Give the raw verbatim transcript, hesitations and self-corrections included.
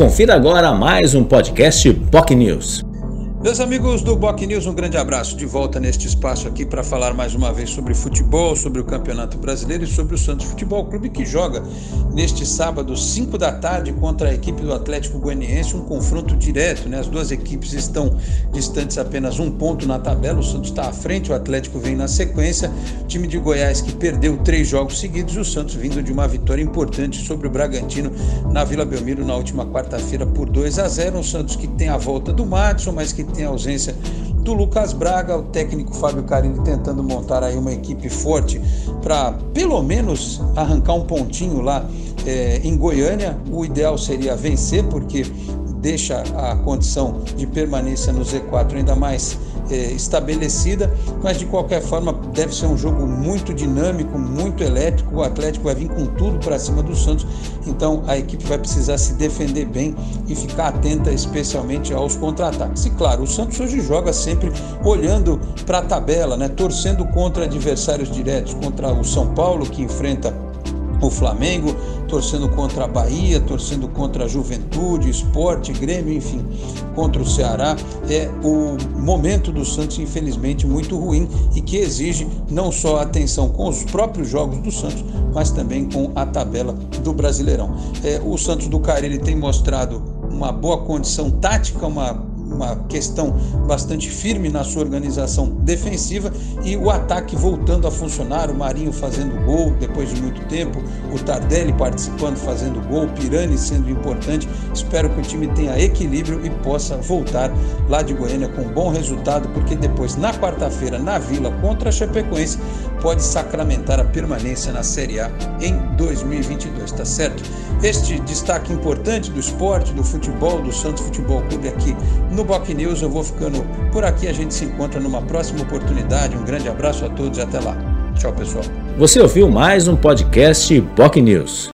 Confira agora mais um podcast PocNews. Meus amigos do PocNews, um grande abraço. De volta neste espaço aqui para falar mais uma vez sobre futebol, sobre o Campeonato Brasileiro e sobre o Santos Futebol Clube, que joga neste sábado, cinco da tarde, contra a equipe do Atlético Goianiense, um confronto direto, né? As duas equipes estão distantes apenas um ponto na tabela, o Santos está à frente, o Atlético vem na sequência, o time de Goiás que perdeu três jogos seguidos, e o Santos vindo de uma vitória importante sobre o Bragantino na Vila Belmiro na última quarta-feira por dois a zero, um Santos que tem a volta do Madison, mas que tem a ausência do Lucas Braga, o técnico Fábio Carille tentando montar aí uma equipe forte para pelo menos arrancar um pontinho lá é, em Goiânia. O ideal seria vencer, porque deixa a condição de permanência no Z quatro ainda mais é, estabelecida, mas de qualquer forma deve ser um jogo muito dinâmico, muito elétrico. O Atlético vai vir com tudo para cima do Santos, então a equipe vai precisar se defender bem e ficar atenta especialmente aos contra-ataques. E claro, o Santos hoje joga sempre olhando para a tabela, né? Torcendo contra adversários diretos, contra o São Paulo, que enfrenta o Flamengo, torcendo contra a Bahia, torcendo contra a Juventude, Sport, Grêmio, enfim, contra o Ceará. É o momento do Santos, infelizmente, muito ruim e que exige não só atenção com os próprios jogos do Santos, mas também com a tabela do Brasileirão. É, o Santos do Carille tem mostrado uma boa condição tática, uma uma questão bastante firme na sua organização defensiva, e o ataque voltando a funcionar, o Marinho fazendo gol depois de muito tempo, o Tardelli participando, fazendo gol, o Pirani sendo importante. Espero que o time tenha equilíbrio e possa voltar lá de Goiânia com um bom resultado, porque depois na quarta-feira na Vila contra a Chapecoense pode sacramentar a permanência na Série A em dois mil e vinte e dois, tá certo? Este destaque importante do esporte, do futebol, do Santos Futebol Clube aqui no No PocNews. Eu vou ficando por aqui, a gente se encontra numa próxima oportunidade. Um grande abraço a todos e até lá. Tchau, pessoal. Você ouviu mais um podcast PocNews.